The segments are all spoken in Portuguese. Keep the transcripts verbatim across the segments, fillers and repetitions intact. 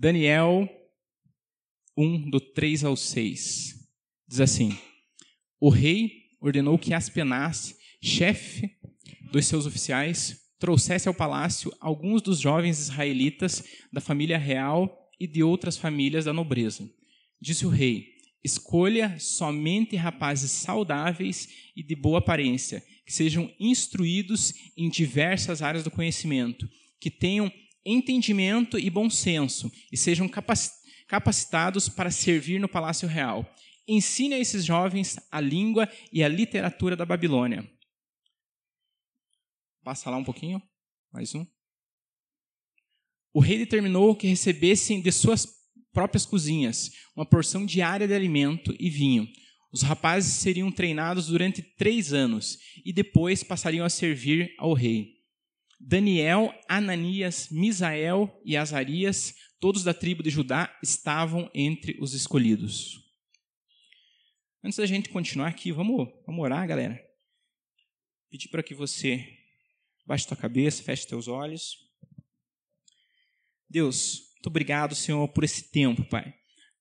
Daniel um, do três ao seis, diz assim: o rei ordenou que Aspenaz, chefe dos seus oficiais, trouxesse ao palácio alguns dos jovens israelitas da família real e de outras famílias da nobreza. Disse o rei: escolha somente rapazes saudáveis e de boa aparência, que sejam instruídos em diversas áreas do conhecimento, que tenham entendimento e bom senso, e sejam capacitados para servir no Palácio Real. Ensine a esses jovens a língua e a literatura da Babilônia. Passa lá um pouquinho. Mais um. O rei determinou que recebessem de suas próprias cozinhas uma porção diária de alimento e vinho. Os rapazes seriam treinados durante três anos e depois passariam a servir ao rei. Daniel, Ananias, Misael e Azarias, todos da tribo de Judá, estavam entre os escolhidos. Antes da gente continuar aqui, vamos, vamos orar, galera. Pedir para que você baixe tua cabeça, feche teus olhos. Deus, muito obrigado, Senhor, por esse tempo, Pai.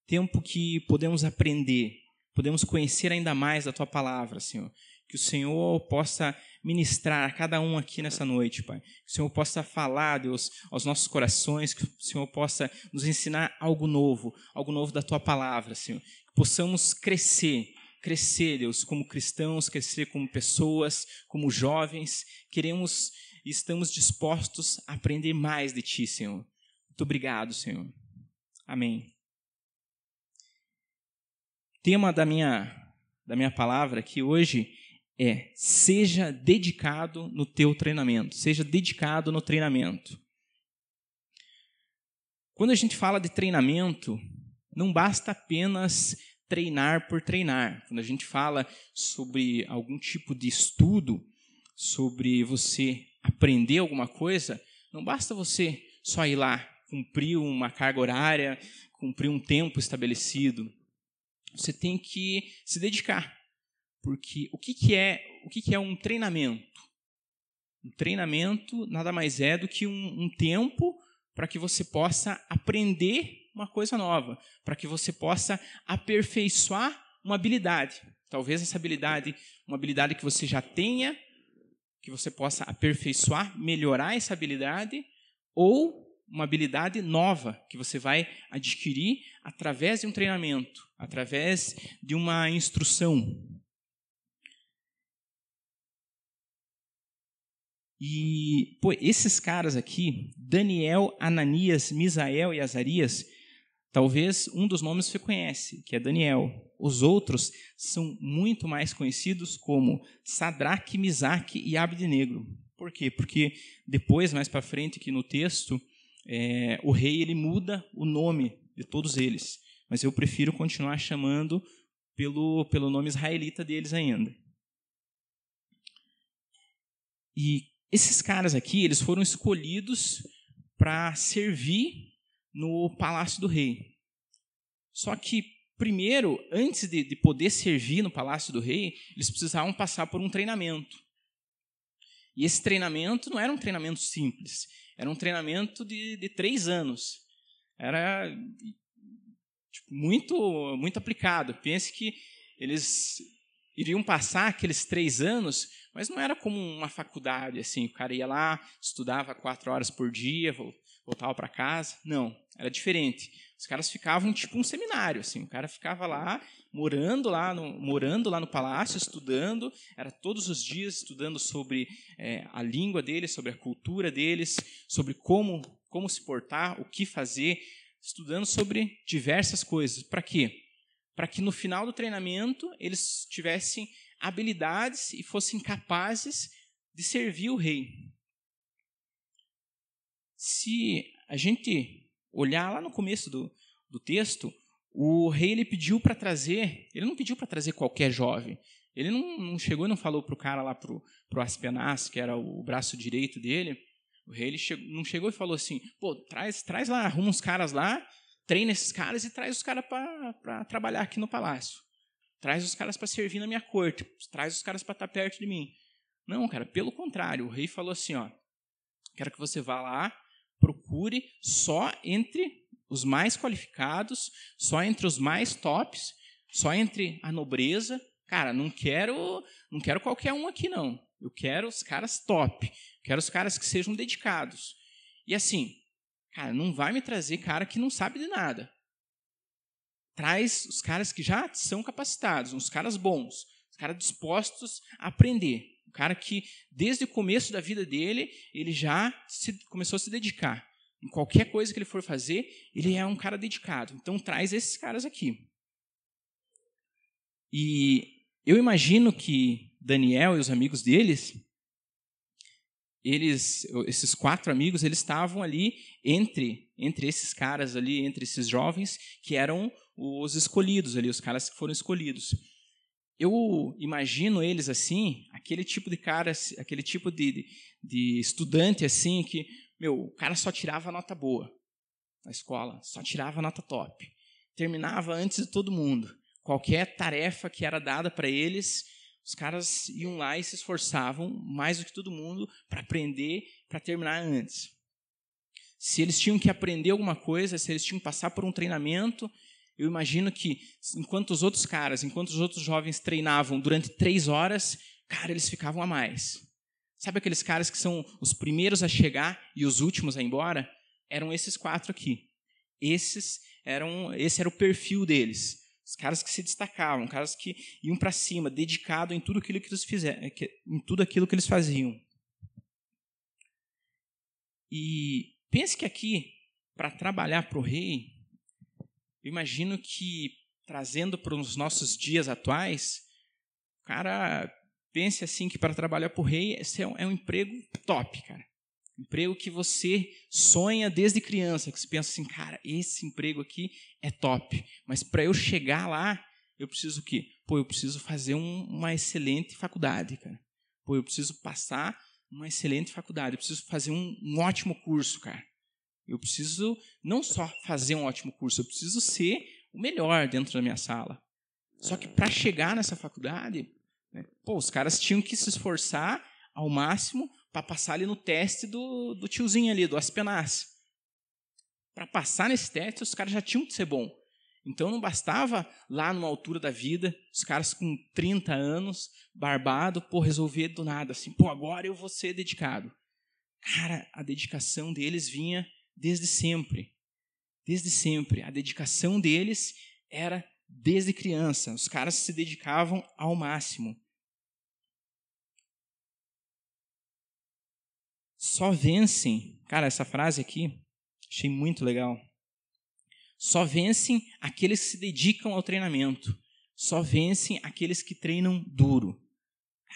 Tempo que podemos aprender, podemos conhecer ainda mais da Tua palavra, Senhor. Que o Senhor possa ministrar a cada um aqui nessa noite, Pai. Que o Senhor possa falar, Deus, aos nossos corações, que o Senhor possa nos ensinar algo novo, algo novo da Tua palavra, Senhor. Que possamos crescer, crescer, Deus, como cristãos, crescer como pessoas, como jovens. Queremos e estamos dispostos a aprender mais de Ti, Senhor. Muito obrigado, Senhor. Amém. O tema da minha, da minha palavra aqui hoje é: seja dedicado no teu treinamento. Seja dedicado no treinamento. Quando a gente fala de treinamento, não basta apenas treinar por treinar. Quando a gente fala sobre algum tipo de estudo, sobre você aprender alguma coisa, não basta você só ir lá, cumprir uma carga horária, cumprir um tempo estabelecido. Você tem que se dedicar. Porque o que, que é, o que, que é um treinamento? Um treinamento nada mais é do que um, um tempo para que você possa aprender uma coisa nova, para que você possa aperfeiçoar uma habilidade. Talvez essa habilidade, uma habilidade que você já tenha, que você possa aperfeiçoar, melhorar essa habilidade, ou uma habilidade nova que você vai adquirir através de um treinamento, através de uma instrução. E pô, esses caras aqui, Daniel, Ananias, Misael e Azarias, talvez um dos nomes você conhece, que é Daniel. Os outros são muito mais conhecidos como Sadraque, Misaque e Abdênego. Por quê? Porque depois, mais para frente aqui no texto, é, o rei ele muda o nome de todos eles. Mas eu prefiro continuar chamando pelo, pelo nome israelita deles ainda. E esses caras aqui, eles foram escolhidos para servir no Palácio do Rei. Só que, primeiro, antes de, de poder servir no Palácio do Rei, eles precisavam passar por um treinamento. E esse treinamento não era um treinamento simples. Era um treinamento de, de três anos. Era tipo, muito, muito aplicado. Pense que eles iriam passar aqueles três anos, mas não era como uma faculdade, assim, o cara ia lá, estudava quatro horas por dia, voltava para casa. Não, era diferente. Os caras ficavam tipo um seminário, assim, o cara ficava lá, morando lá no, morando lá no palácio, estudando, era todos os dias estudando sobre é, a língua deles, sobre a cultura deles, sobre como, como se portar, o que fazer, estudando sobre diversas coisas. Para quê? Para que no final do treinamento eles tivessem habilidades e fossem capazes de servir o rei. Se a gente olhar lá no começo do, do texto, o rei ele pediu para trazer, ele não pediu para trazer qualquer jovem, ele não, não chegou e não falou para o cara lá, para o Aspenaz, que era o braço direito dele, o rei ele chegou, não chegou e falou assim, pô, traz, traz lá, arruma uns caras lá, treina esses caras e traz os caras para trabalhar aqui no palácio. Traz os caras para servir na minha corte. Traz os caras para estar perto de mim. Não, cara, pelo contrário. O rei falou assim, ó, quero que você vá lá, procure só entre os mais qualificados, só entre os mais tops, só entre a nobreza. Cara, não quero, não quero qualquer um aqui, não. Eu quero os caras top. Quero os caras que sejam dedicados. E assim, cara, não vai me trazer cara que não sabe de nada. Traz os caras que já são capacitados, uns caras bons, os caras dispostos a aprender. Um cara que, desde o começo da vida dele, ele já se, começou a se dedicar. Em qualquer coisa que ele for fazer, ele é um cara dedicado. Então, traz esses caras aqui. E eu imagino que Daniel e os amigos deles, eles, esses quatro amigos, eles estavam ali entre, entre esses caras ali, entre esses jovens, que eram os escolhidos ali, os caras que foram escolhidos. Eu imagino eles assim, aquele tipo de cara, aquele tipo de, de, de estudante assim, que, meu, o cara só tirava nota boa na escola, só tirava nota top, terminava antes de todo mundo. Qualquer tarefa que era dada para eles, os caras iam lá e se esforçavam mais do que todo mundo para aprender, para terminar antes. Se eles tinham que aprender alguma coisa, se eles tinham que passar por um treinamento, eu imagino que, enquanto os outros caras, enquanto os outros jovens treinavam durante três horas, cara, eles ficavam a mais. Sabe aqueles caras que são os primeiros a chegar e os últimos a ir embora? Eram esses quatro aqui. Esses eram, esse era o perfil deles. Os caras que se destacavam, caras que iam para cima, dedicados em tudo aquilo que eles fizeram, em tudo aquilo que eles faziam. E pense que aqui, para trabalhar para o rei, eu imagino que, trazendo para os nossos dias atuais, o cara pense assim que para trabalhar para o rei, esse é um, é um emprego top, cara. Emprego que você sonha desde criança, que você pensa assim, cara, esse emprego aqui é top, mas para eu chegar lá, eu preciso o quê? Pô, eu preciso fazer um, uma excelente faculdade, cara. Pô, eu preciso passar uma excelente faculdade, eu preciso fazer um, um ótimo curso, cara. Eu preciso não só fazer um ótimo curso, eu preciso ser o melhor dentro da minha sala. Só que para chegar nessa faculdade, né, pô, os caras tinham que se esforçar ao máximo para passar ali no teste do, do tiozinho ali, do Aspenaz. Para passar nesse teste, os caras já tinham que ser bom. Então, não bastava lá numa altura da vida, os caras com trinta anos, barbado, pô, resolver do nada, assim, pô, agora eu vou ser dedicado. Cara, a dedicação deles vinha desde sempre. Desde sempre. A dedicação deles era desde criança. Os caras se dedicavam ao máximo. Só vencem, cara, essa frase aqui, achei muito legal. Só vencem aqueles que se dedicam ao treinamento. Só vencem aqueles que treinam duro.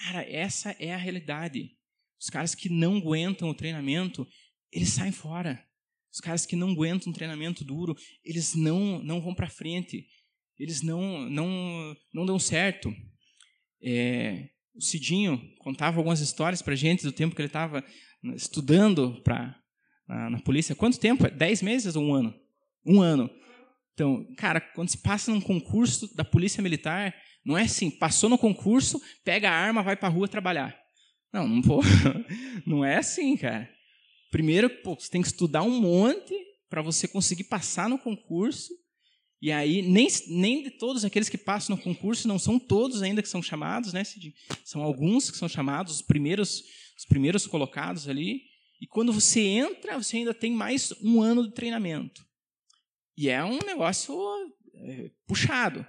Cara, essa é a realidade. Os caras que não aguentam o treinamento, eles saem fora. Os caras que não aguentam um treinamento duro, eles não, não vão para frente. Eles não, não, não dão certo. É, o Cidinho contava algumas histórias para a gente do tempo que ele estava estudando pra, na, na polícia. Quanto tempo? Dez meses ou um ano? Um ano. Então, cara, quando se passa num concurso da polícia militar, não é assim, passou no concurso, pega a arma, vai pra rua trabalhar. Não, não vou. Não é assim, cara. Primeiro, pô, você tem que estudar um monte para você conseguir passar no concurso. E aí, nem, nem de todos aqueles que passam no concurso, não são todos ainda que são chamados, né, Cidinho? São alguns que são chamados, os primeiros, os primeiros colocados ali. E quando você entra, você ainda tem mais um ano de treinamento. E é um negócio é, puxado.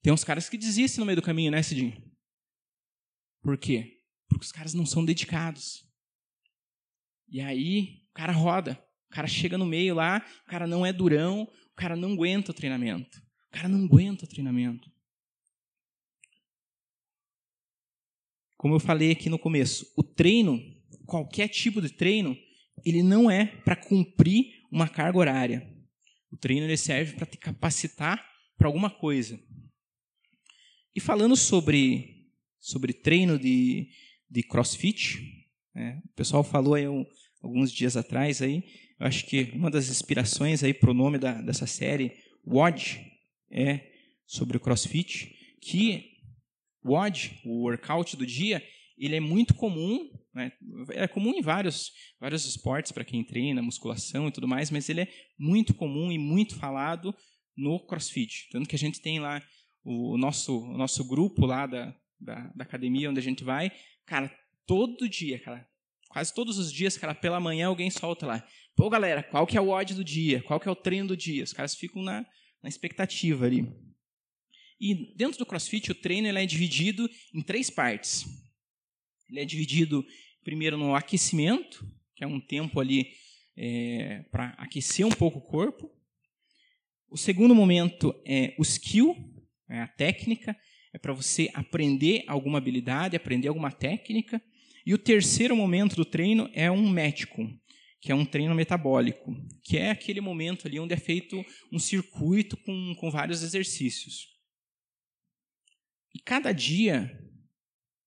Tem uns caras que desistem no meio do caminho, né, Cidinho? Por quê? Porque os caras não são dedicados. E aí, o cara roda. O cara chega no meio lá, o cara não é durão, o cara não aguenta o treinamento. O cara não aguenta o treinamento. Como eu falei aqui no começo, o treino, qualquer tipo de treino, ele não é para cumprir uma carga horária. O treino ele serve para te capacitar para alguma coisa. E falando sobre, sobre treino de, de CrossFit, né, o pessoal falou aí um, alguns dias atrás aí, eu acho que uma das inspirações para o nome da, dessa série, W O D, é sobre o CrossFit, que o W O D, o workout do dia, ele é muito comum né? É comum em vários, vários esportes para quem treina, musculação e tudo mais, mas ele é muito comum e muito falado no CrossFit. Tanto que a gente tem lá o nosso, o nosso grupo lá da, da, da academia onde a gente vai, cara, todo dia, cara, quase todos os dias, cara, pela manhã alguém solta lá. Pô, galera, qual que é o W O D do dia? Qual que é o treino do dia? Os caras ficam na, na expectativa ali. E dentro do CrossFit, o treino ele é dividido em três partes. Ele é dividido primeiro no aquecimento, que é um tempo ali é, para aquecer um pouco o corpo. O segundo momento é o skill, é a técnica, é para você aprender alguma habilidade, aprender alguma técnica. E o terceiro momento do treino é um metcon, que é um treino metabólico, que é aquele momento ali onde é feito um circuito com, com vários exercícios. E cada dia,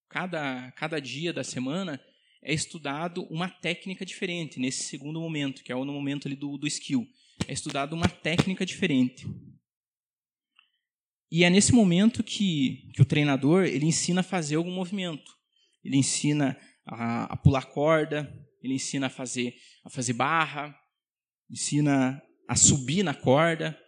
cada, cada dia da semana é estudado uma técnica diferente nesse segundo momento, que é o no momento ali do, do skill. É estudado uma técnica diferente. E é nesse momento que, que o treinador ele ensina a fazer algum movimento. Ele ensina a, a pular corda, ele ensina a fazer, a fazer barra, ensina a subir na corda.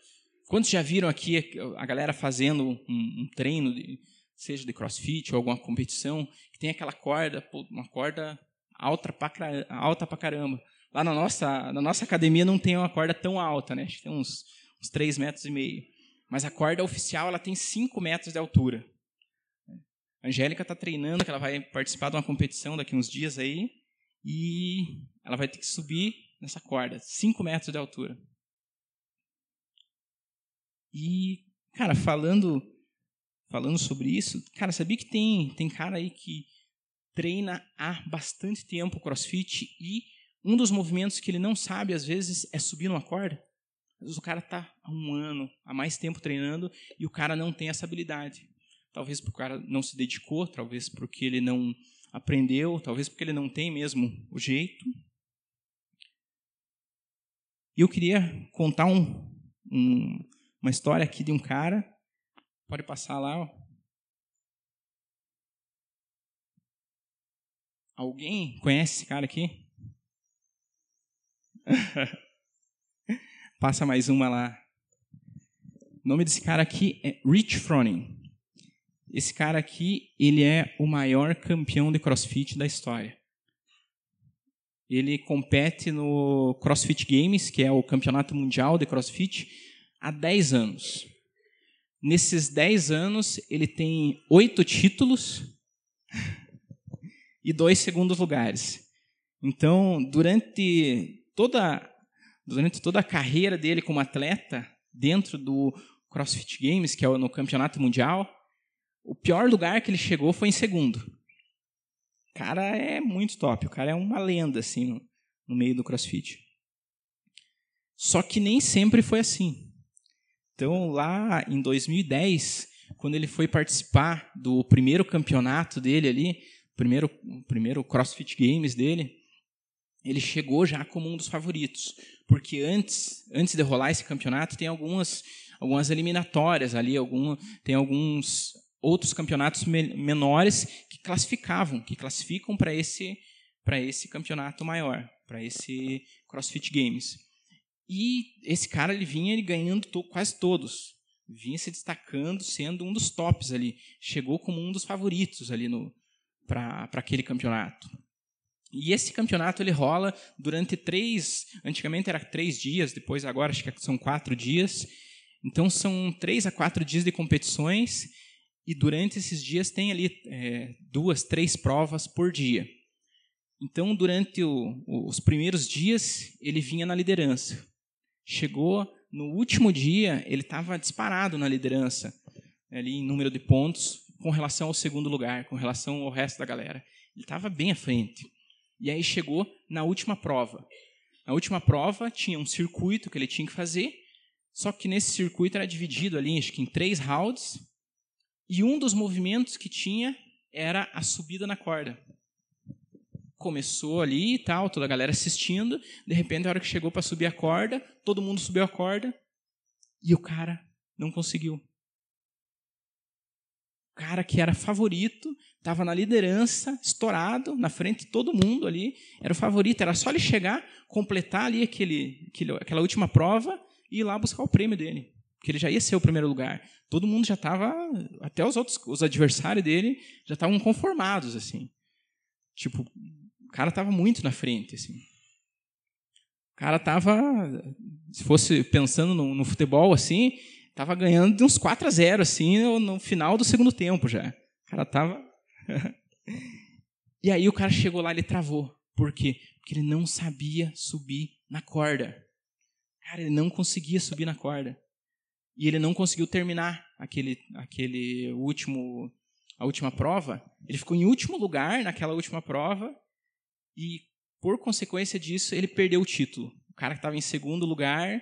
Quantos já viram aqui a galera fazendo um, um treino, de, seja de CrossFit ou alguma competição, que tem aquela corda, uma corda alta pra, alta pra caramba. Lá na nossa, na nossa academia não tem uma corda tão alta, né? Acho que tem uns, uns três metros e meio. Mas a corda oficial ela tem cinco metros de altura. A Angélica está treinando, que ela vai participar de uma competição daqui uns dias aí, e ela vai ter que subir nessa corda, cinco metros de altura. E, cara, falando, falando sobre isso, cara, sabia que tem, tem cara aí que treina há bastante tempo o CrossFit e um dos movimentos que ele não sabe, às vezes, é subir numa corda? Às vezes o cara está há um ano, há mais tempo treinando e o cara não tem essa habilidade. Talvez porque o cara não se dedicou, talvez porque ele não aprendeu, talvez porque ele não tem mesmo o jeito. E eu queria contar um... um uma história aqui de um cara, pode passar lá, ó. Alguém conhece esse cara aqui? Passa mais uma lá. O nome desse cara aqui é Rich Froning. Esse cara aqui, ele é o maior campeão de CrossFit da história. Ele compete no CrossFit Games, que é o campeonato mundial de CrossFit, há dez anos. Nesses dez anos, ele tem oito títulos e dois segundos lugares. Então, durante toda, durante toda a carreira dele como atleta, dentro do CrossFit Games, que é no campeonato mundial, o pior lugar que ele chegou foi em segundo. O cara é muito top, o cara é uma lenda assim, no, no meio do CrossFit. Só que nem sempre foi assim. Então, lá em dois mil e dez, quando ele foi participar do primeiro campeonato dele ali, primeiro, primeiro CrossFit Games dele, ele chegou já como um dos favoritos. Porque antes, antes de rolar esse campeonato, tem algumas, algumas eliminatórias ali, algum, tem alguns outros campeonatos me- menores que classificavam, que classificam para esse, para esse campeonato maior, para esse CrossFit Games. E esse cara ele vinha ele ganhando to- quase todos. Vinha se destacando, sendo um dos tops ali. Chegou como um dos favoritos ali para aquele campeonato. E esse campeonato ele rola durante três... Antigamente era três dias, depois agora acho que são quatro dias. Então são três a quatro dias de competições. E durante esses dias tem ali é, duas, três provas por dia. Então, durante o, os primeiros dias, ele vinha na liderança. Chegou no último dia, ele estava disparado na liderança, ali em número de pontos, com relação ao segundo lugar, com relação ao resto da galera. Ele estava bem à frente. E aí chegou na última prova. Na última prova, tinha um circuito que ele tinha que fazer, só que nesse circuito era dividido ali, acho que em três rounds, e um dos movimentos que tinha era a subida na corda. Começou ali e tal, toda a galera assistindo. De repente, a hora que chegou para subir a corda, todo mundo subiu a corda e o cara não conseguiu. cara que era favorito, estava na liderança, estourado, na frente de todo mundo ali, era o favorito, era só ele chegar, completar ali aquele, aquele, aquela última prova e ir lá buscar o prêmio dele, porque ele já ia ser o primeiro lugar. Todo mundo já estava, até os outros, os adversários dele, já estavam conformados, assim. Tipo, o cara estava muito na frente, assim. O cara estava, se fosse pensando no, no futebol, assim, estava ganhando de uns quatro a zero, assim, no, no final do segundo tempo já. O cara estava... E aí o cara chegou lá, ele travou. Por quê? Porque ele não sabia subir na corda. Cara, ele não conseguia subir na corda. E ele não conseguiu terminar aquele, aquele último, a última prova. Ele ficou em último lugar naquela última prova e, por consequência disso, ele perdeu o título. O cara que estava em segundo lugar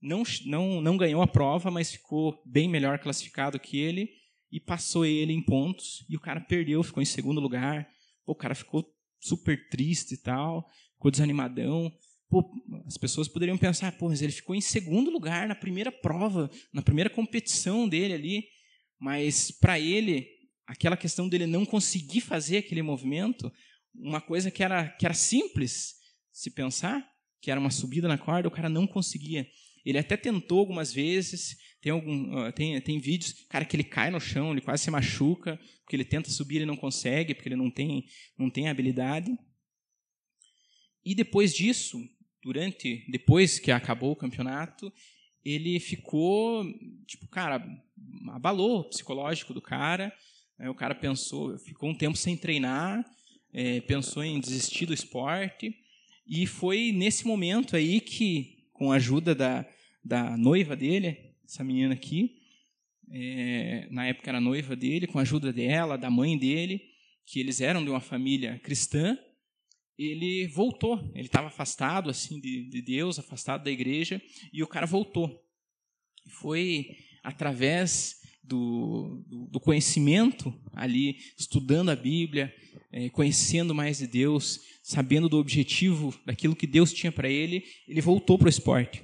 não, não, não ganhou a prova, mas ficou bem melhor classificado que ele. E passou ele em pontos, e o cara perdeu, ficou em segundo lugar. Pô, o cara ficou super triste e tal, ficou desanimadão. Pô, as pessoas poderiam pensar, pô, mas ele ficou em segundo lugar na primeira prova, na primeira competição dele ali. Mas, para ele, aquela questão dele não conseguir fazer aquele movimento, uma coisa que era, que era simples se pensar, que era uma subida na corda, o cara não conseguia. Ele até tentou algumas vezes, tem, algum, tem, tem vídeos, cara, que ele cai no chão, ele quase se machuca, porque ele tenta subir, ele não consegue, porque ele não tem, não tem habilidade. E depois disso, durante, depois que acabou o campeonato, ele ficou, tipo, cara, abalou o psicológico do cara, né? O cara pensou, ficou um tempo sem treinar, é, pensou em desistir do esporte, e foi nesse momento aí que, com a ajuda da, da noiva dele, essa menina aqui, é, na época era noiva dele, com a ajuda dela, da mãe dele, que eles eram de uma família cristã, ele voltou. Ele estava afastado assim, de, de Deus, afastado da igreja, e o cara voltou. E foi através do, do, do conhecimento ali, estudando a Bíblia, é, conhecendo mais de Deus, sabendo do objetivo, daquilo que Deus tinha para ele, ele voltou para o esporte.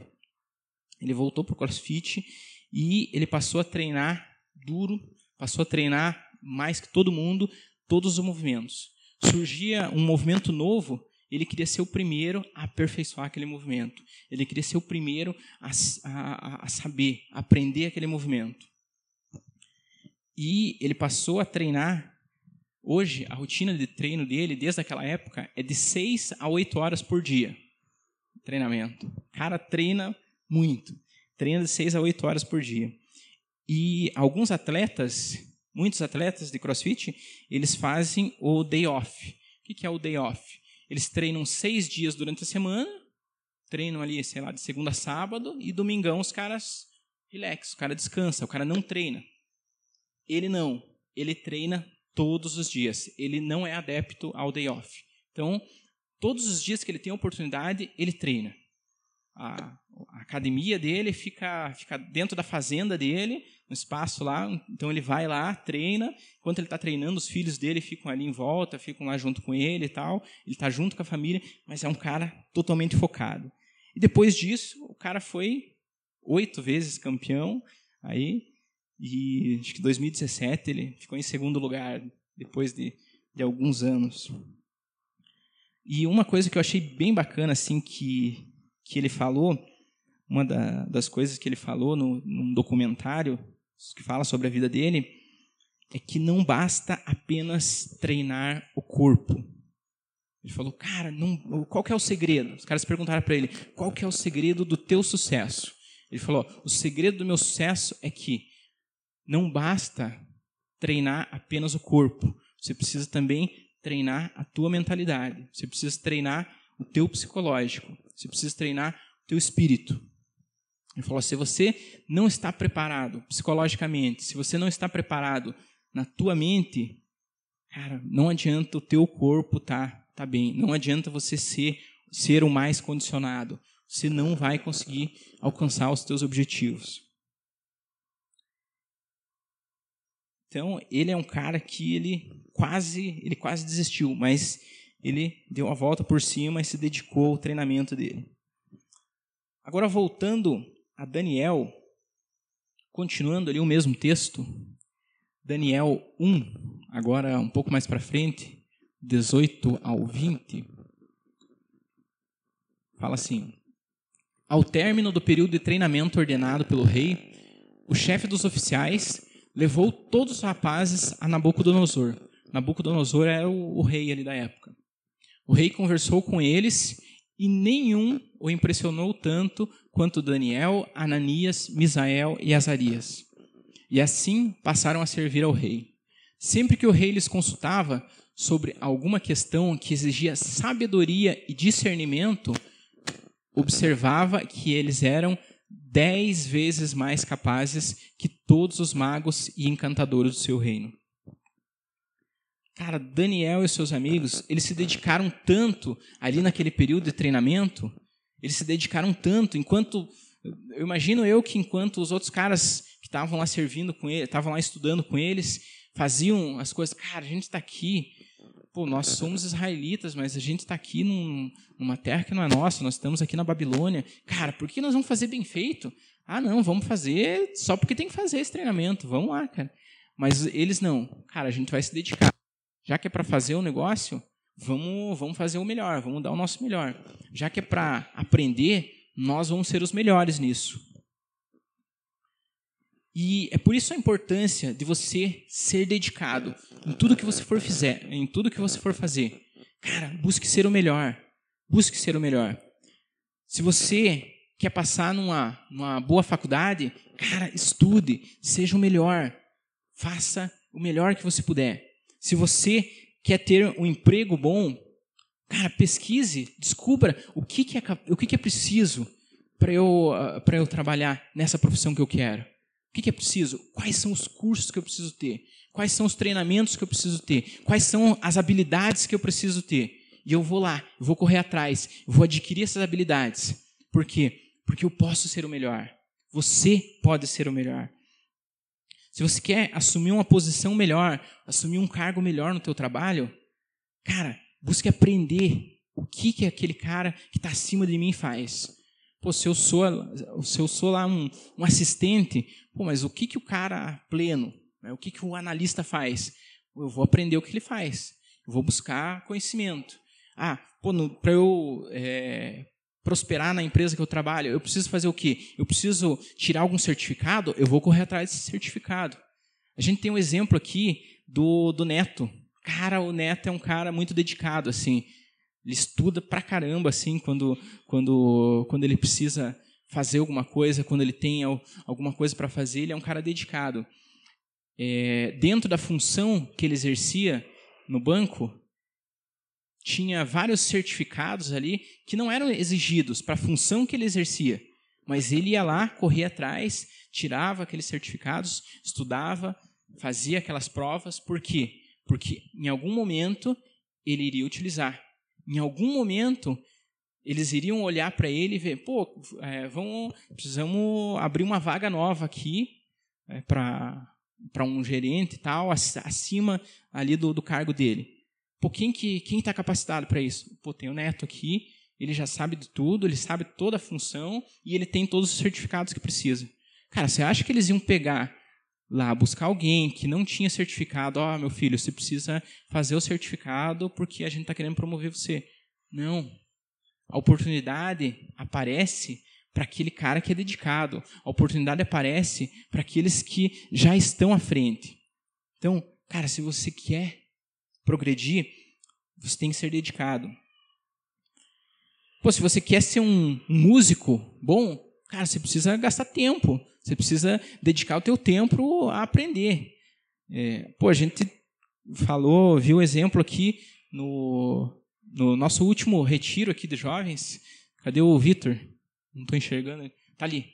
Ele voltou para o CrossFit e ele passou a treinar duro, passou a treinar mais que todo mundo, todos os movimentos. Surgia um movimento novo, ele queria ser o primeiro a aperfeiçoar aquele movimento. Ele queria ser o primeiro a, a, a saber, a aprender aquele movimento. E ele passou a treinar. Hoje, a rotina de treino dele, desde aquela época, é de seis a oito horas por dia. Treinamento. O cara treina muito. Treina de seis a oito horas por dia. E alguns atletas, muitos atletas de CrossFit, eles fazem o day off. O que é o day off? Eles treinam seis dias durante a semana, treinam ali, sei lá, de segunda a sábado, e domingão os caras relaxam, o cara descansa, o cara não treina. Ele não. Ele treina todos os dias. Ele não é adepto ao day off. Então, todos os dias que ele tem a oportunidade, ele treina. A, a academia dele fica, fica dentro da fazenda dele, um espaço lá. Então, ele vai lá, treina. Enquanto ele está treinando, os filhos dele ficam ali em volta, ficam lá junto com ele e tal. Ele está junto com a família, mas é um cara totalmente focado. E depois disso, o cara foi oito vezes campeão. Aí... E acho que em dois mil e dezessete ele ficou em segundo lugar, depois de, de alguns anos. E uma coisa que eu achei bem bacana, assim, que, que ele falou, uma da, das coisas que ele falou no, num documentário que fala sobre a vida dele, é que não basta apenas treinar o corpo. Ele falou, cara, não, qual que é o segredo? Os caras perguntaram para ele, qual que é o segredo do teu sucesso? Ele falou, o segredo do meu sucesso é que não basta treinar apenas o corpo. Você precisa também treinar a tua mentalidade. Você precisa treinar o teu psicológico. Você precisa treinar o teu espírito. Ele falou, se você não está preparado psicologicamente, se você não está preparado na tua mente, cara, não adianta o teu corpo tá, tá bem. Não adianta você ser, ser o mais condicionado. Você não vai conseguir alcançar os teus objetivos. Então, ele é um cara que ele quase, ele quase desistiu, mas ele deu a volta por cima e se dedicou ao treinamento dele. Agora, voltando a Daniel, continuando ali o mesmo texto, Daniel um, agora um pouco mais para frente, dezoito ao vinte, fala assim: ao término do período de treinamento ordenado pelo rei, o chefe dos oficiais levou todos os rapazes a Nabucodonosor. Nabucodonosor era o, o rei ali da época. O rei conversou com eles e nenhum o impressionou tanto quanto Daniel, Ananias, Misael e Azarias. E assim passaram a servir ao rei. Sempre que o rei lhes consultava sobre alguma questão que exigia sabedoria e discernimento, observava que eles eram dez vezes mais capazes que todos os magos e encantadores do seu reino. Cara, Daniel e seus amigos, eles se dedicaram tanto ali naquele período de treinamento, eles se dedicaram tanto, enquanto, eu imagino eu que enquanto os outros caras que estavam lá servindo com ele, estavam lá estudando com eles, faziam as coisas, cara, a gente está aqui, pô, nós somos israelitas, mas a gente está aqui num, numa terra que não é nossa, nós estamos aqui na Babilônia, cara, por que nós vamos fazer bem feito? Ah, não, vamos fazer só porque tem que fazer esse treinamento, vamos lá, cara. Mas eles não, cara, a gente vai se dedicar. Já que é para fazer o negócio, vamos, vamos fazer o melhor, vamos dar o nosso melhor. Já que é para aprender, nós vamos ser os melhores nisso. E é por isso a importância de você ser dedicado em tudo que você for fizer, em tudo que você for fazer. Cara, busque ser o melhor. Busque ser o melhor. Se você quer passar numa, numa boa faculdade, cara, estude, seja o melhor. Faça o melhor que você puder. Se você quer ter um emprego bom, cara, pesquise, descubra o que, que, é, o que, que é preciso para eu, para eu trabalhar nessa profissão que eu quero. O que, que é preciso? Quais são os cursos que eu preciso ter? Quais são os treinamentos que eu preciso ter? Quais são as habilidades que eu preciso ter? E eu vou lá, eu vou correr atrás, eu vou adquirir essas habilidades. Por quê? Porque eu posso ser o melhor. Você pode ser o melhor. Se você quer assumir uma posição melhor, assumir um cargo melhor no teu trabalho, cara, busque aprender o que, que aquele cara que está acima de mim faz. Pô, se eu sou, se eu sou lá um, um assistente, pô, mas o que, que o cara pleno, né, o que, que o analista faz? Eu vou aprender o que ele faz. Eu vou buscar conhecimento. Ah, para eu é, prosperar na empresa que eu trabalho, eu preciso fazer o quê? Eu preciso tirar algum certificado? Eu vou correr atrás desse certificado. A gente tem um exemplo aqui do, do Neto. Cara, o Neto é um cara muito dedicado, assim. Ele estuda pra caramba, assim, quando, quando, quando ele precisa fazer alguma coisa, quando ele tem alguma coisa para fazer, ele é um cara dedicado. É, dentro da função que ele exercia no banco, tinha vários certificados ali que não eram exigidos para a função que ele exercia, mas ele ia lá, corria atrás, tirava aqueles certificados, estudava, fazia aquelas provas. Por quê? Porque em algum momento ele iria utilizar. Em algum momento eles iriam olhar para ele e ver, pô, é, vamos, precisamos abrir uma vaga nova aqui é, para para um gerente e tal, acima ali do, do cargo dele. Pô, quem que, quem está capacitado para isso? Pô, tem o Neto aqui, ele já sabe de tudo, ele sabe toda a função e ele tem todos os certificados que precisa. Cara, você acha que eles iam pegar lá, buscar alguém que não tinha certificado? Ó, oh, meu filho, você precisa fazer o certificado porque a gente está querendo promover você. Não. A oportunidade aparece para aquele cara que é dedicado. A oportunidade aparece para aqueles que já estão à frente. Então, cara, se você quer progredir, você tem que ser dedicado. Pô, se você quer ser um, um músico bom, cara, você precisa gastar tempo. Você precisa dedicar o teu tempo a aprender. É, pô, a gente falou, viu o exemplo aqui no, no nosso último retiro aqui de jovens. Cadê o Vitor? Não estou enxergando ele. Tá ali.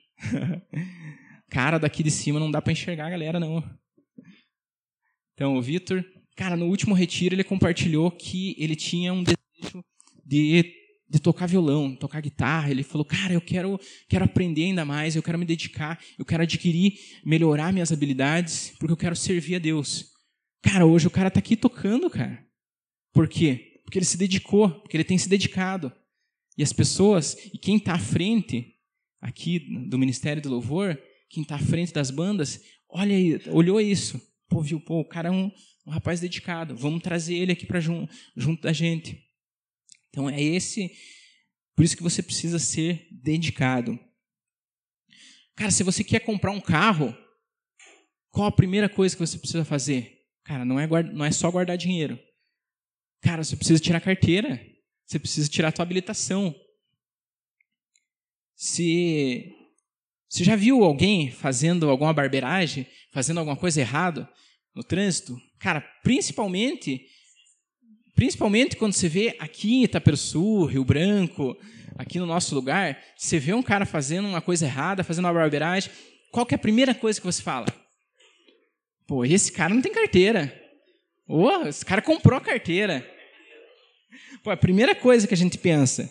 Cara, daqui de cima não dá para enxergar a galera, não. Então, o Vitor, cara, no último retiro ele compartilhou que ele tinha um desejo de de tocar violão, tocar guitarra. Ele falou, cara, eu quero, quero aprender ainda mais, eu quero me dedicar, eu quero adquirir, melhorar minhas habilidades, porque eu quero servir a Deus. Cara, hoje o cara está aqui tocando, cara. Por quê? Porque ele se dedicou, porque ele tem se dedicado. E as pessoas, e quem está à frente aqui do Ministério do Louvor, quem está à frente das bandas, olha aí, olhou isso. Pô, viu, pô, o cara é um, um rapaz dedicado. Vamos trazer ele aqui para jun, junto da gente. Então é esse... Por isso que você precisa ser dedicado. Cara, se você quer comprar um carro, qual a primeira coisa que você precisa fazer? Cara, não é, guarda, não é só guardar dinheiro. Cara, você precisa tirar a carteira. Você precisa tirar a tua habilitação. Se... Você já viu alguém fazendo alguma barbeiragem, fazendo alguma coisa errada no trânsito? Cara, principalmente, principalmente quando você vê aqui em Itaperuçu, Rio Branco, aqui no nosso lugar, você vê um cara fazendo uma coisa errada, fazendo uma barbeiragem, qual que é a primeira coisa que você fala? Pô, esse cara não tem carteira. Oh, esse cara comprou a carteira. Pô, é a primeira coisa que a gente pensa.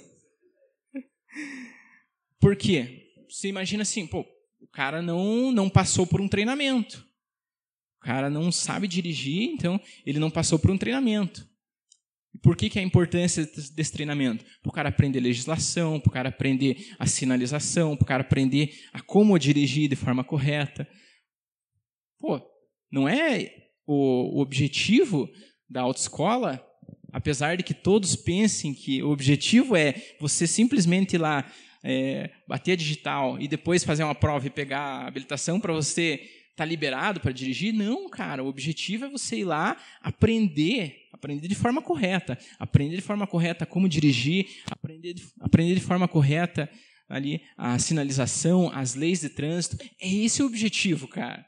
Por quê? Você imagina assim, pô, o cara não, não passou por um treinamento. O cara não sabe dirigir, então ele não passou por um treinamento. E por que, que é a importância desse treinamento? Para o cara aprender legislação, para o cara aprender a sinalização, para o cara aprender a como dirigir de forma correta. Pô, não é o, o objetivo da autoescola, apesar de que todos pensem que o objetivo é você simplesmente ir lá, É, bater a digital e depois fazer uma prova e pegar a habilitação para você estar tá liberado para dirigir. Não, cara, o objetivo é você ir lá aprender, aprender de forma correta, aprender de forma correta como dirigir, aprender de, aprender de forma correta ali, a sinalização, as leis de trânsito. É esse o objetivo, cara.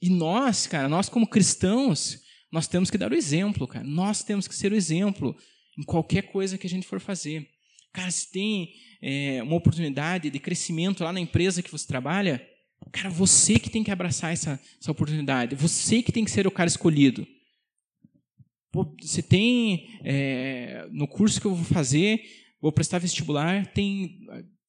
E nós, cara, nós como cristãos, nós temos que dar o exemplo, cara. Nós temos que ser o exemplo em qualquer coisa que a gente for fazer. Cara, se tem é, uma oportunidade de crescimento lá na empresa que você trabalha, cara, você que tem que abraçar essa, essa oportunidade. Você que tem que ser o cara escolhido. Pô, você tem... É, no curso que eu vou fazer, vou prestar vestibular, tem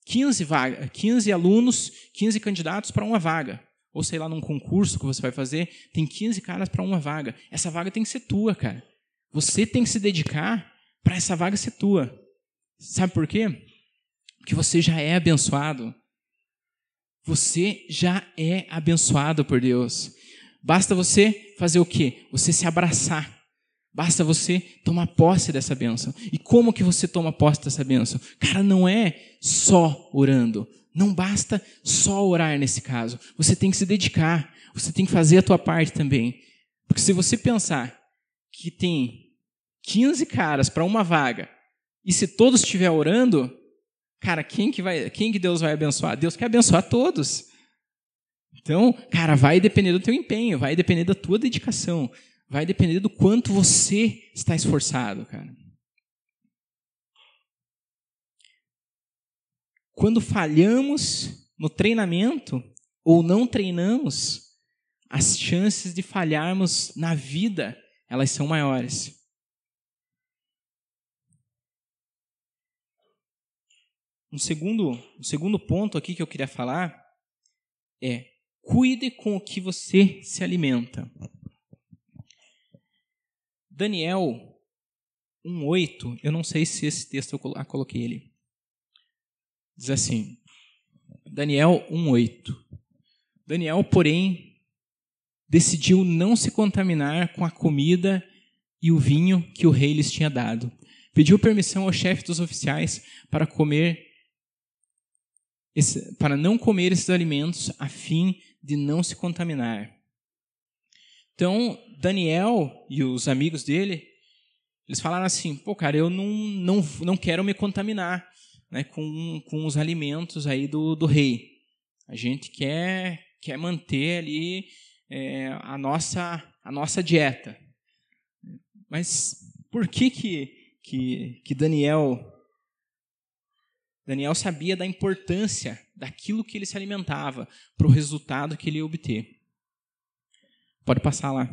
quinze vagas, quinze alunos, quinze candidatos para uma vaga. Ou, sei lá, num concurso que você vai fazer, tem quinze caras para uma vaga. Essa vaga tem que ser tua, cara. Você tem que se dedicar para essa vaga ser tua. Sabe por quê? Porque você já é abençoado. Você já é abençoado por Deus. Basta você fazer o quê? Você se abraçar. Basta você tomar posse dessa bênção. E como que você toma posse dessa bênção? Cara, não é só orando. Não basta só orar nesse caso. Você tem que se dedicar. Você tem que fazer a tua parte também. Porque se você pensar que tem quinze caras para uma vaga, e se todos estiver orando, cara, quem que, vai, quem que Deus vai abençoar? Deus quer abençoar todos. Então, cara, vai depender do teu empenho, vai depender da tua dedicação, vai depender do quanto você está esforçado, cara. Quando falhamos no treinamento ou não treinamos, as chances de falharmos na vida, elas são maiores. Um segundo, um segundo ponto aqui que eu queria falar é: cuide com o que você se alimenta. Daniel um oito, eu não sei se esse texto eu coloquei ele. Diz assim, Daniel um oito. Daniel, porém, decidiu não se contaminar com a comida e o vinho que o rei lhes tinha dado. Pediu permissão ao chefe dos oficiais para comer Esse, para não comer esses alimentos a fim de não se contaminar. Então, Daniel e os amigos dele, eles falaram assim, pô, cara, eu não, não, não quero me contaminar, né, com, com os alimentos aí do, do rei. A gente quer, quer manter ali é, a, nossa, a nossa dieta. Mas por que que, que, que Daniel... Daniel sabia da importância daquilo que ele se alimentava para o resultado que ele ia obter. Pode passar lá.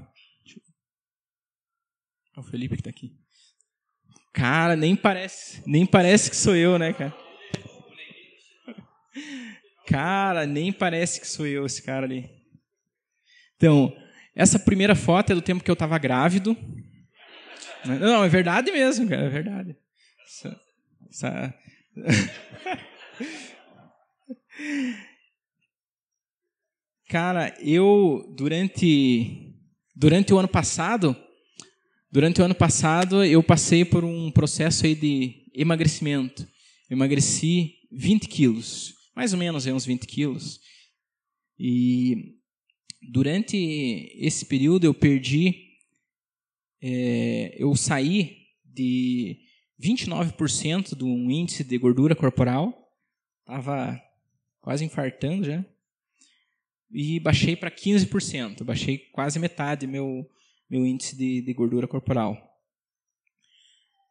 É o Felipe que está aqui. Cara, nem parece, nem parece que sou eu, né, cara? Cara, nem parece que sou eu esse cara ali. Então, essa primeira foto é do tempo que eu estava grávido. Não, é verdade mesmo, cara, é verdade. Essa... essa Cara, eu, durante, durante o ano passado, durante o ano passado, eu passei por um processo aí de emagrecimento. Eu emagreci vinte quilos, mais ou menos uns vinte quilos. E durante esse período eu perdi, é, eu saí de vinte e nove por cento de um índice de gordura corporal, estava quase infartando já, e baixei para quinze por cento, baixei quase metade do meu, meu índice de, de gordura corporal.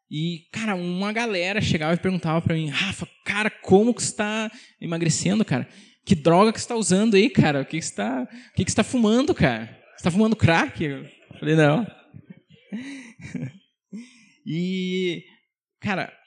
E, cara, uma galera chegava e perguntava para mim, Rafa, cara, como que você está emagrecendo, cara? Que droga que você está usando aí, cara? O que, que você está que que você tá fumando, cara? Você está fumando crack? Eu falei, não. E, cara,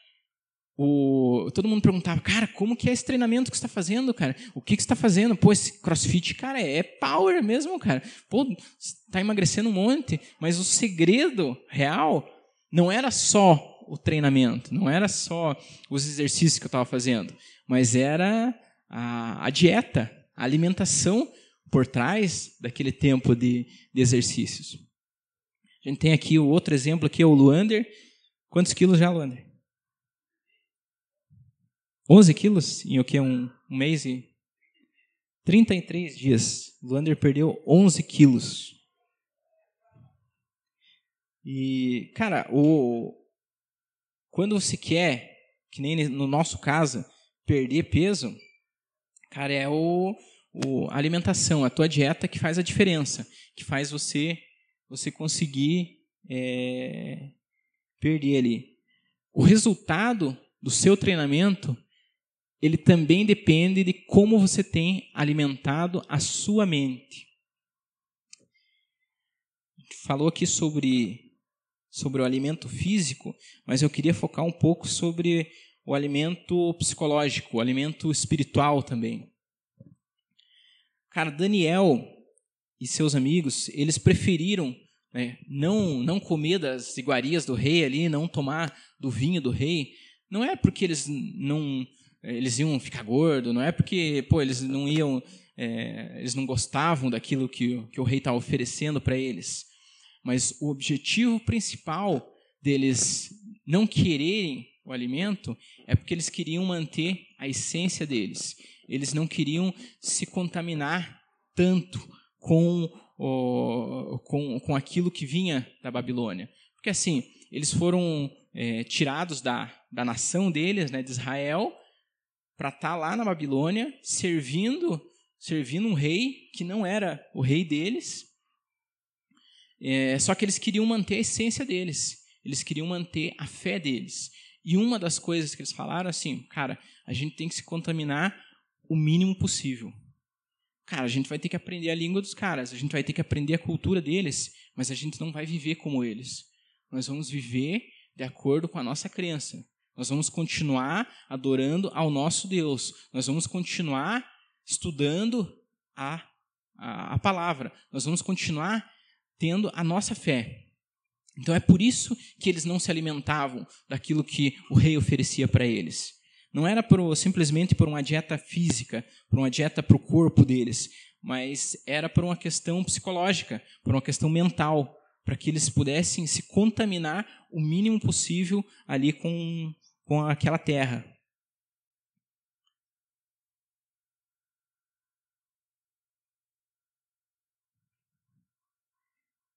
o, todo mundo perguntava, cara, como que é esse treinamento que você está fazendo, cara? O que, que você está fazendo? Pô, esse CrossFit, cara, é power mesmo, cara. Pô, você está emagrecendo um monte, mas o segredo real não era só o treinamento, não era só os exercícios que eu estava fazendo, mas era a, a dieta, a alimentação por trás daquele tempo de, de exercícios. A gente tem aqui o outro exemplo, que é o Luander. Quantos quilos já, Luander? onze quilos em o que? Um, um mês e trinta e três dias. Luander perdeu onze quilos. E, cara, o, quando você quer, que nem no nosso caso, perder peso, cara, é o, o, a alimentação, a tua dieta que faz a diferença, que faz você, você conseguir é, perder ali. O resultado do seu treinamento, ele também depende de como você tem alimentado a sua mente. A gente falou aqui sobre, sobre o alimento físico, mas eu queria focar um pouco sobre o alimento psicológico, o alimento espiritual também. Cara, Daniel e seus amigos, eles preferiram, né, não, não comer das iguarias do rei ali, não tomar do vinho do rei. Não é porque eles não eles iam ficar gordos, não é porque pô, eles não iam é, eles não gostavam daquilo que, que o rei estava oferecendo para eles. Mas o objetivo principal deles não quererem o alimento é porque eles queriam manter a essência deles. Eles não queriam se contaminar tanto com, o, com, com aquilo que vinha da Babilônia. Porque assim, eles foram é, tirados da da nação deles, né, de Israel, para estar lá na Babilônia servindo, servindo um rei que não era o rei deles. É, só que eles queriam manter a essência deles. Eles queriam manter a fé deles. E uma das coisas que eles falaram assim, cara, a gente tem que se contaminar o mínimo possível. Cara, a gente vai ter que aprender a língua dos caras, a gente vai ter que aprender a cultura deles, mas a gente não vai viver como eles. Nós vamos viver de acordo com a nossa crença. Nós vamos continuar adorando ao nosso Deus. Nós vamos continuar estudando a, a, a palavra. Nós vamos continuar tendo a nossa fé. Então é por isso que eles não se alimentavam daquilo que o rei oferecia para eles. Não era por, simplesmente por uma dieta física, por uma dieta para o corpo deles, mas era por uma questão psicológica, por uma questão mental, para que eles pudessem se contaminar o mínimo possível ali com, com aquela terra.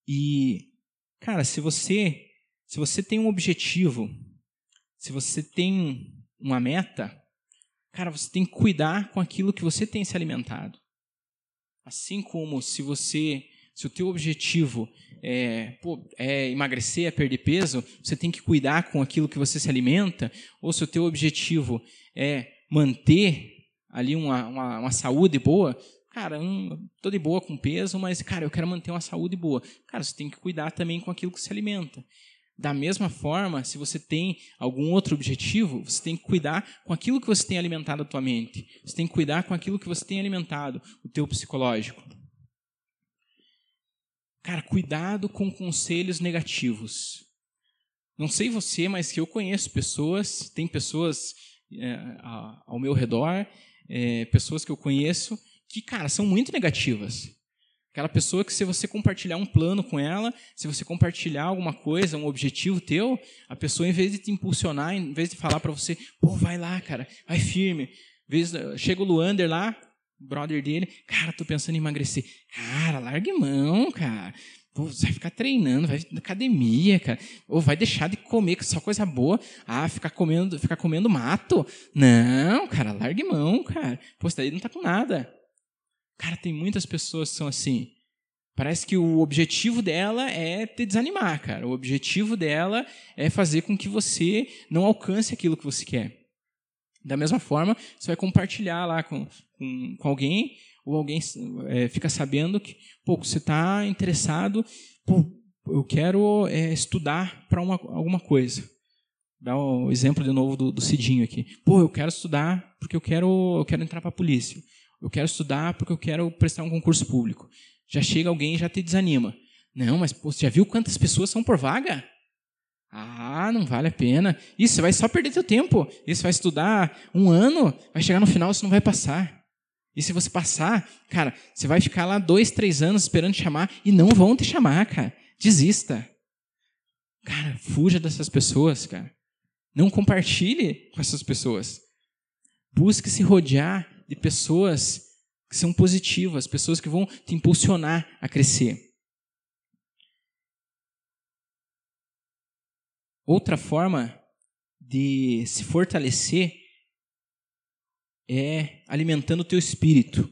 E, cara, se você, se você tem um objetivo, se você tem uma meta, cara, você tem que cuidar com aquilo que você tem se alimentado. Assim como se você... Se o teu objetivo é, pô, é emagrecer, é perder peso, você tem que cuidar com aquilo que você se alimenta. Ou se o teu objetivo é manter ali uma, uma, uma saúde boa, cara, um, tô de boa com peso, mas, cara, eu quero manter uma saúde boa. Cara, você tem que cuidar também com aquilo que se alimenta. Da mesma forma, se você tem algum outro objetivo, você tem que cuidar com aquilo que você tem alimentado a tua mente. Você tem que cuidar com aquilo que você tem alimentado, o teu psicológico. Cara, cuidado com conselhos negativos. Não sei você, mas que eu conheço pessoas, tem pessoas é, ao meu redor, é, pessoas que eu conheço que, cara, são muito negativas. Aquela pessoa que, se você compartilhar um plano com ela, se você compartilhar alguma coisa, um objetivo teu, a pessoa, em vez de te impulsionar, em vez de falar para você, pô, vai lá, cara, vai firme. Vez, chega o Luander lá, brother dele, cara, tô pensando em emagrecer. Cara, largue mão, cara. Pô, você vai ficar treinando, vai na academia, cara. Ou vai deixar de comer, que é só coisa boa. Ah, ficar comendo, ficar comendo mato? Não, cara, largue mão, cara. Pô, isso daí não tá com nada. Cara, tem muitas pessoas que são assim. Parece que o objetivo dela é te desanimar, cara. O objetivo dela é fazer com que você não alcance aquilo que você quer. Da mesma forma, você vai compartilhar lá com, com, com alguém, ou alguém é, fica sabendo que, pô, você está interessado, pô, eu quero é, estudar para alguma coisa. Dá o exemplo de novo do, do Cidinho aqui. Pô, eu quero estudar porque eu quero, eu quero entrar para a polícia. Eu quero estudar porque eu quero prestar um concurso público. Já chega alguém e já te desanima. Não, mas pô, você já viu quantas pessoas são por vaga? Ah, não vale a pena. Isso, você vai só perder teu tempo. Isso, vai estudar um ano, vai chegar no final, você não vai passar. E se você passar, cara, você vai ficar lá dois, três anos esperando te chamar e não vão te chamar, cara. Desista. Cara, fuja dessas pessoas, cara. Não compartilhe com essas pessoas. Busque se rodear de pessoas que são positivas, pessoas que vão te impulsionar a crescer. Outra forma de se fortalecer é alimentando o teu espírito.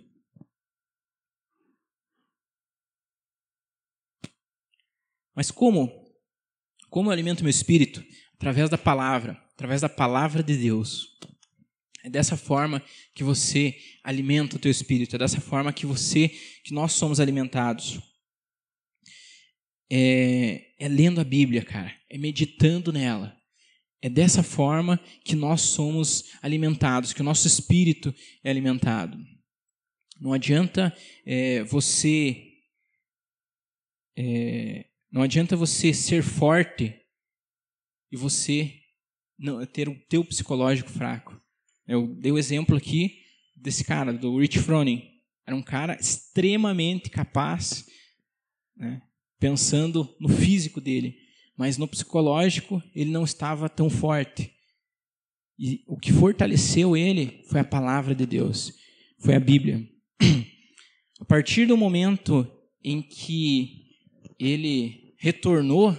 Mas como? Como eu alimento meu espírito? Através da palavra, através da palavra de Deus. É dessa forma que você alimenta o teu espírito. É dessa forma que você, que nós somos alimentados. É, é lendo a Bíblia, cara. É meditando nela. É dessa forma que nós somos alimentados, que o nosso espírito é alimentado. Não adianta é, você, é, não adianta você ser forte e você não, ter o teu psicológico fraco. Eu dei o exemplo aqui desse cara, do Rich Froning. Era um cara extremamente capaz, né, pensando no físico dele, mas no psicológico ele não estava tão forte. E o que fortaleceu ele foi a palavra de Deus, foi a Bíblia. A partir do momento em que ele retornou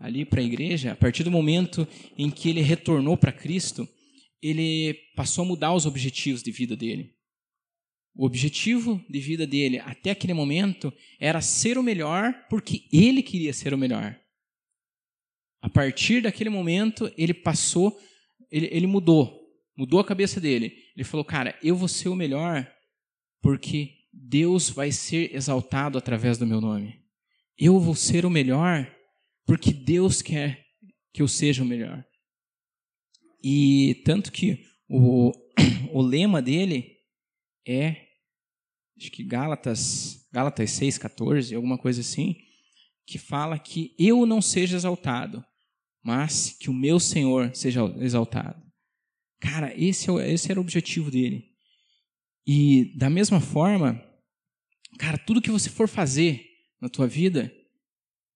ali para a igreja, a partir do momento em que ele retornou para Cristo, ele passou a mudar os objetivos de vida dele. O objetivo de vida dele até aquele momento era ser o melhor porque ele queria ser o melhor. A partir daquele momento, ele passou, ele, ele mudou, mudou a cabeça dele. Ele falou, cara, eu vou ser o melhor porque Deus vai ser exaltado através do meu nome. Eu vou ser o melhor porque Deus quer que eu seja o melhor. E tanto que o, o lema dele é, acho que Gálatas, Gálatas seis, catorze, alguma coisa assim, que fala que eu não seja exaltado, mas que o meu Senhor seja exaltado. Cara, esse, esse era o objetivo dele. E da mesma forma, cara, tudo que você for fazer na tua vida,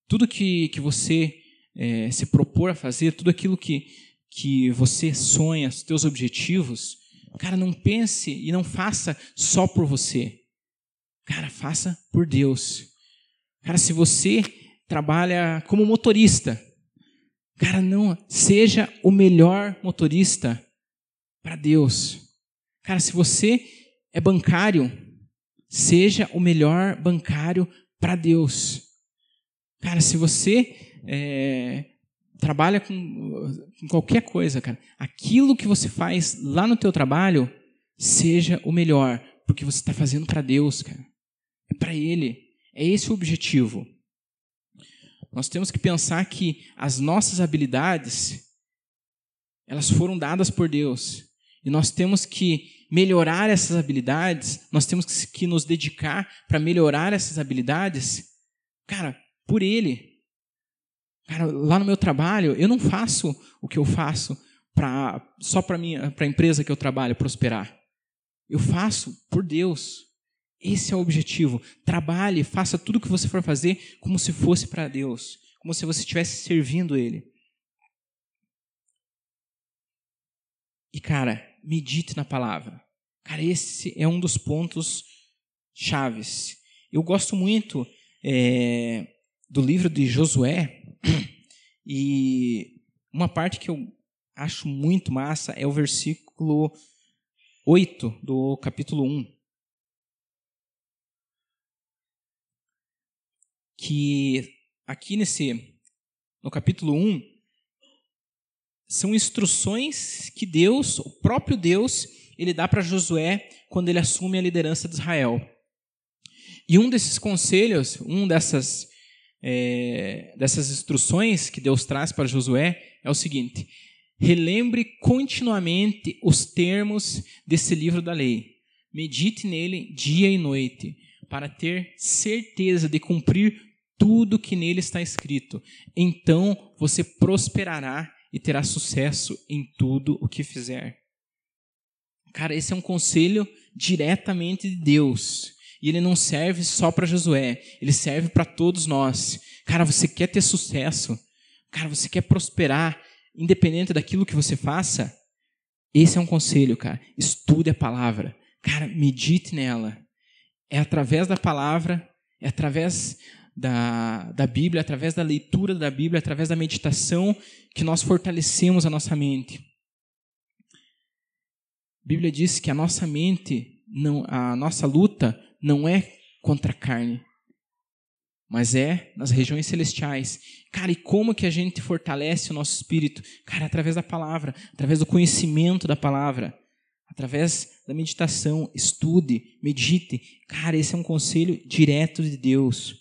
tudo que, que você é, se propor a fazer, tudo aquilo que que você sonha, os teus objetivos, cara, não pense e não faça só por você. Cara, faça por Deus. Cara, se você trabalha como motorista, cara, não, seja o melhor motorista para Deus. Cara, se você é bancário, seja o melhor bancário para Deus. Cara, se você é... trabalha com, com qualquer coisa, cara. Aquilo que você faz lá no teu trabalho, seja o melhor, porque você está fazendo para Deus, cara. É para Ele. É esse o objetivo. Nós temos que pensar que as nossas habilidades, elas foram dadas por Deus. E nós temos que melhorar essas habilidades, nós temos que nos dedicar para melhorar essas habilidades, cara, por Ele. Cara, lá no meu trabalho, eu não faço o que eu faço pra, só para a empresa que eu trabalho prosperar. Eu faço por Deus. Esse é o objetivo. Trabalhe, faça tudo o que você for fazer como se fosse para Deus, como se você estivesse servindo Ele. E, cara, medite na palavra. Cara, esse é um dos pontos chaves. Eu gosto muito é, do livro de Josué e uma parte que eu acho muito massa é o versículo oito do capítulo um. Que aqui nesse, no capítulo um, são instruções que Deus, o próprio Deus, ele dá para Josué quando ele assume a liderança de Israel. E um desses conselhos, um dessas, é, dessas instruções que Deus traz para Josué é o seguinte: relembre continuamente os termos desse livro da lei. Medite nele dia e noite, para ter certeza de cumprir tudo que nele está escrito. Então você prosperará e terá sucesso em tudo o que fizer. Cara, esse é um conselho diretamente de Deus. E ele não serve só para Josué, ele serve para todos nós. Cara, você quer ter sucesso? Cara, você quer prosperar, independente daquilo que você faça? Esse é um conselho, cara. Estude a palavra. Cara, medite nela. É através da palavra, é através da, da Bíblia, através da leitura da Bíblia, através da meditação, que nós fortalecemos a nossa mente. A Bíblia diz que a nossa mente, não, a nossa luta não é contra a carne, mas é nas regiões celestiais. Cara, e como que a gente fortalece o nosso espírito? Cara, através da palavra, através do conhecimento da palavra, através da meditação. Estude, medite. Cara, esse é um conselho direto de Deus.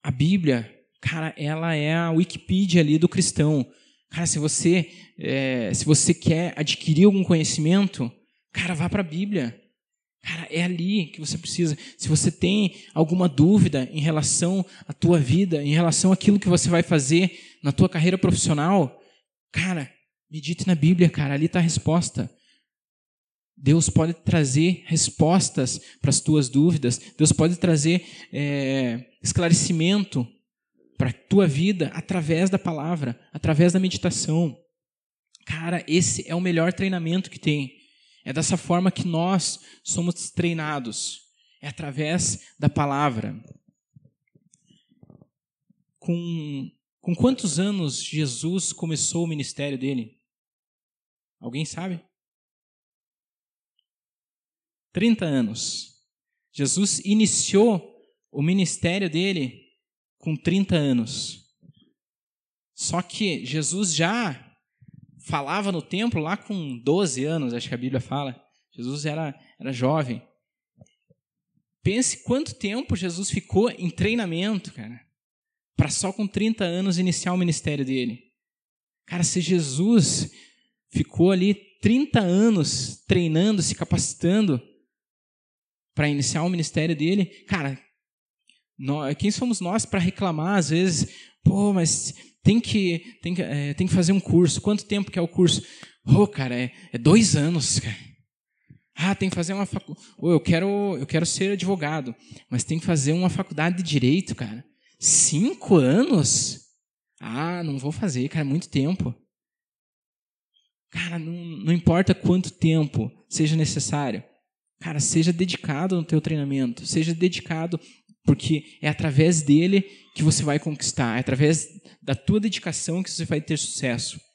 A Bíblia, cara, ela é a Wikipedia ali do cristão. Cara, se você, é, se você quer adquirir algum conhecimento, cara, vá para a Bíblia. Cara, é ali que você precisa. Se você tem alguma dúvida em relação à tua vida, em relação àquilo que você vai fazer na tua carreira profissional, cara, medite na Bíblia, cara. Ali está a resposta. Deus pode trazer respostas para as tuas dúvidas. Deus pode trazer é, esclarecimento para a tua vida através da palavra, através da meditação. Cara, esse é o melhor treinamento que tem. É dessa forma que nós somos treinados. É através da palavra. Com, com quantos anos Jesus começou o ministério dele? Alguém sabe? trinta anos. Jesus iniciou o ministério dele com trinta anos. Só que Jesus já falava no templo lá com doze anos, acho que a Bíblia fala. Jesus era, era jovem. Pense quanto tempo Jesus ficou em treinamento, cara, para só com trinta anos iniciar o ministério dele. Cara, se Jesus ficou ali trinta anos treinando, se capacitando, para iniciar o ministério dele, cara, nós, quem somos nós para reclamar às vezes? Pô, mas tem que, tem que, é, tem que fazer um curso. Quanto tempo que é o curso? Ô, oh, cara, é, é dois anos, cara. Ah, tem que fazer uma faculdade. Oh, eu quero, eu quero ser advogado, mas tem que fazer uma faculdade de direito, cara. Cinco anos? Ah, não vou fazer, cara, é muito tempo. Cara, não, não importa quanto tempo seja necessário. Cara, seja dedicado no teu treinamento, seja dedicado, porque é através dele que você vai conquistar, é através da tua dedicação que você vai ter sucesso.